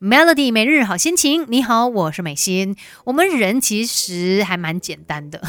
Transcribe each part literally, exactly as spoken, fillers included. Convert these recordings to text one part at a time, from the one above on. Melody 每日好心情，你好，我是美心。我们人其实还蛮简单的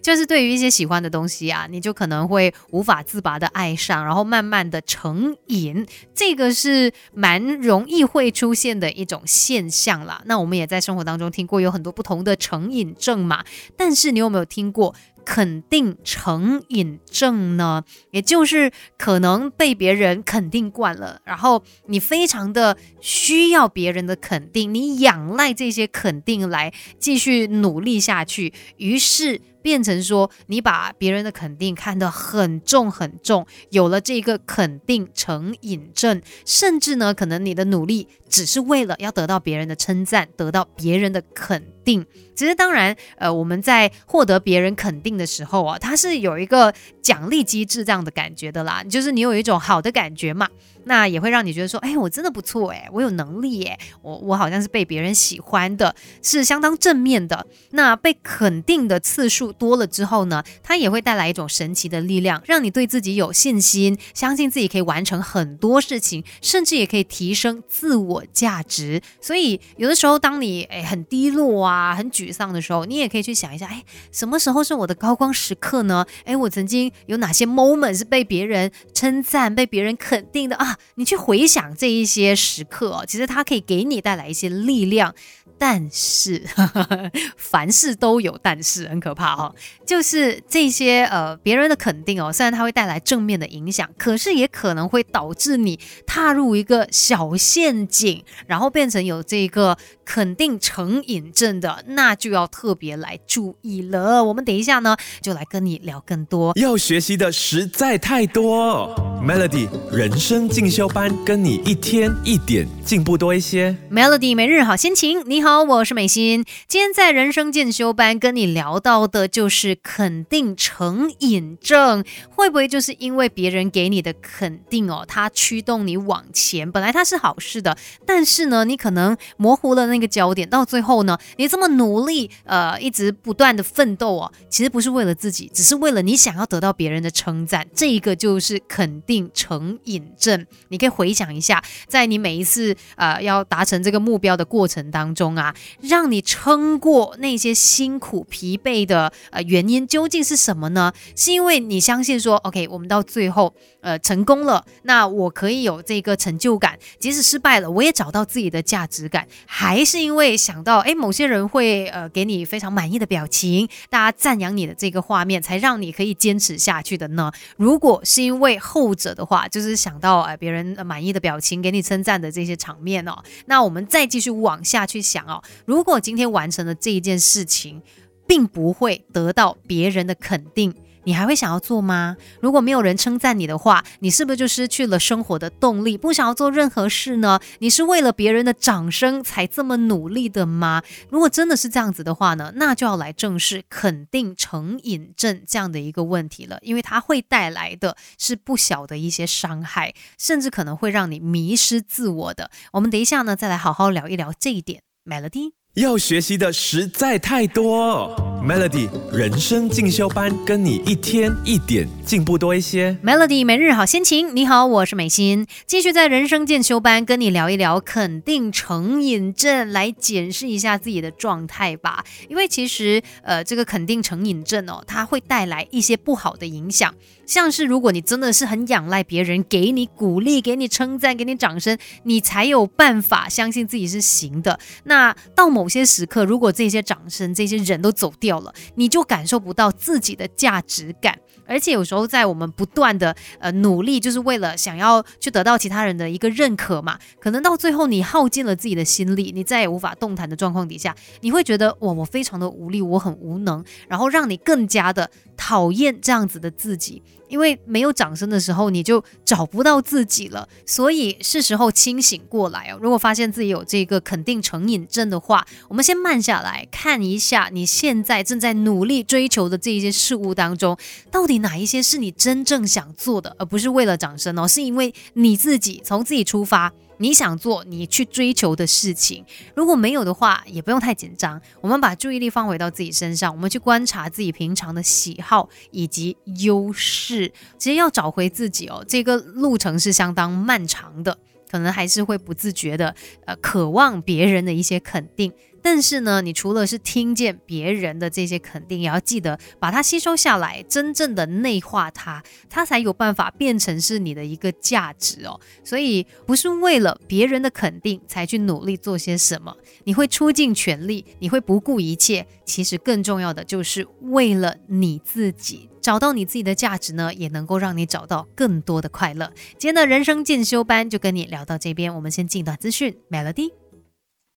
就是对于一些喜欢的东西啊，你就可能会无法自拔的爱上，然后慢慢的成瘾，这个是蛮容易会出现的一种现象啦。那我们也在生活当中听过有很多不同的成瘾症嘛，但是你有没有听过肯定成瘾症呢？也就是可能被别人肯定惯了，然后你非常的需要别人的肯定，你仰赖这些肯定来继续努力下去，于是变成说你把别人的肯定看得很重很重，有了这个肯定成瘾症。甚至呢，可能你的努力只是为了要得到别人的称赞，得到别人的肯定。其实当然呃，我们在获得别人肯定的时候啊，它是有一个奖励机制这样的感觉的啦，就是你有一种好的感觉嘛，那也会让你觉得说，哎，我真的不错，哎，我有能力，哎，我我好像是被别人喜欢的，是相当正面的。那被肯定的次数多了之后呢，它也会带来一种神奇的力量，让你对自己有信心，相信自己可以完成很多事情，甚至也可以提升自我价值。所以有的时候当你哎很低落啊、很沮丧的时候，你也可以去想一下，哎，什么时候是我的高光时刻呢？哎，我曾经有哪些 moment 是被别人称赞、被别人肯定的啊？你去回想这一些时刻、哦、其实它可以给你带来一些力量。但是呵呵凡事都有但是，很可怕哦。就是这些呃别人的肯定哦，虽然它会带来正面的影响，可是也可能会导致你踏入一个小陷阱，然后变成有这个肯定成瘾症的，那就要特别来注意了。我们等一下呢就来跟你聊更多，要学习的实在太多。 Melody 人生进修班，跟你一天一点进步多一些。 Melody 每日好心情，你好，我是美心。今天在人生进修班跟你聊到的就是肯定成瘾症，会不会就是因为别人给你的肯定哦，它驱动你往前，本来它是好事的，但是呢，你可能模糊了那个焦点，到最后呢，你这么努力，呃，一直不断的奋斗哦，其实不是为了自己，只是为了你想要得到别人的称赞，这一个就是肯定成瘾症。你可以回想一下，在你每一次呃要达成这个目标的过程当中啊。啊、让你撑过那些辛苦疲惫的、呃、原因究竟是什么呢？是因为你相信说 OK 我们到最后、呃、成功了，那我可以有这个成就感，即使失败了我也找到自己的价值感，还是因为想到哎，某些人会、呃、给你非常满意的表情，大家赞扬你的这个画面才让你可以坚持下去的呢？如果是因为后者的话，就是想到、呃、别人满意的表情给你称赞的这些场面哦，那我们再继续往下去想，如果今天完成了这一件事情并不会得到别人的肯定，你还会想要做吗？如果没有人称赞你的话，你是不是就失去了生活的动力，不想要做任何事呢？你是为了别人的掌声才这么努力的吗？如果真的是这样子的话呢，那就要来正视肯定成瘾症这样的一个问题了，因为它会带来的是不小的一些伤害，甚至可能会让你迷失自我的。我们等一下呢，再来好好聊一聊这一点。Melody 要学习的实在太多。 Melody 人生进修班，跟你一天一点进步多一些。 Melody 每日好心情，你好，我是美心。继续在人生进修班跟你聊一聊肯定成瘾症，来检视一下自己的状态吧。因为其实呃，这个肯定成瘾症哦，它会带来一些不好的影响，像是如果你真的是很仰赖别人给你鼓励、给你称赞、给你掌声，你才有办法相信自己是行的。那到某些时刻，如果这些掌声、这些人都走掉了，你就感受不到自己的价值感。而且有时候在我们不断的呃努力，就是为了想要去得到其他人的一个认可嘛，可能到最后你耗尽了自己的心力，你再也无法动弹的状况底下，你会觉得哇，我非常的无力，我很无能，然后让你更加的讨厌这样子的自己。因为没有掌声的时候，你就找不到自己了，所以是时候清醒过来哦。如果发现自己有这个肯定成瘾症的话，我们先慢下来看一下，你现在正在努力追求的这些事物当中，到底哪一些是你真正想做的，而不是为了掌声哦，是因为你自己从自己出发。你想做你去追求的事情，如果没有的话也不用太紧张，我们把注意力放回到自己身上，我们去观察自己平常的喜好以及优势。其实要找回自己哦，这个路程是相当漫长的，可能还是会不自觉的呃渴望别人的一些肯定。但是呢，你除了是听见别人的这些肯定，也要记得把它吸收下来，真正的内化它，它才有办法变成是你的一个价值哦。所以不是为了别人的肯定才去努力做些什么，你会出尽全力，你会不顾一切，其实更重要的就是为了你自己，找到你自己的价值呢，也能够让你找到更多的快乐。今天的人生进修班就跟你聊到这边，我们先进一段资讯。 Melody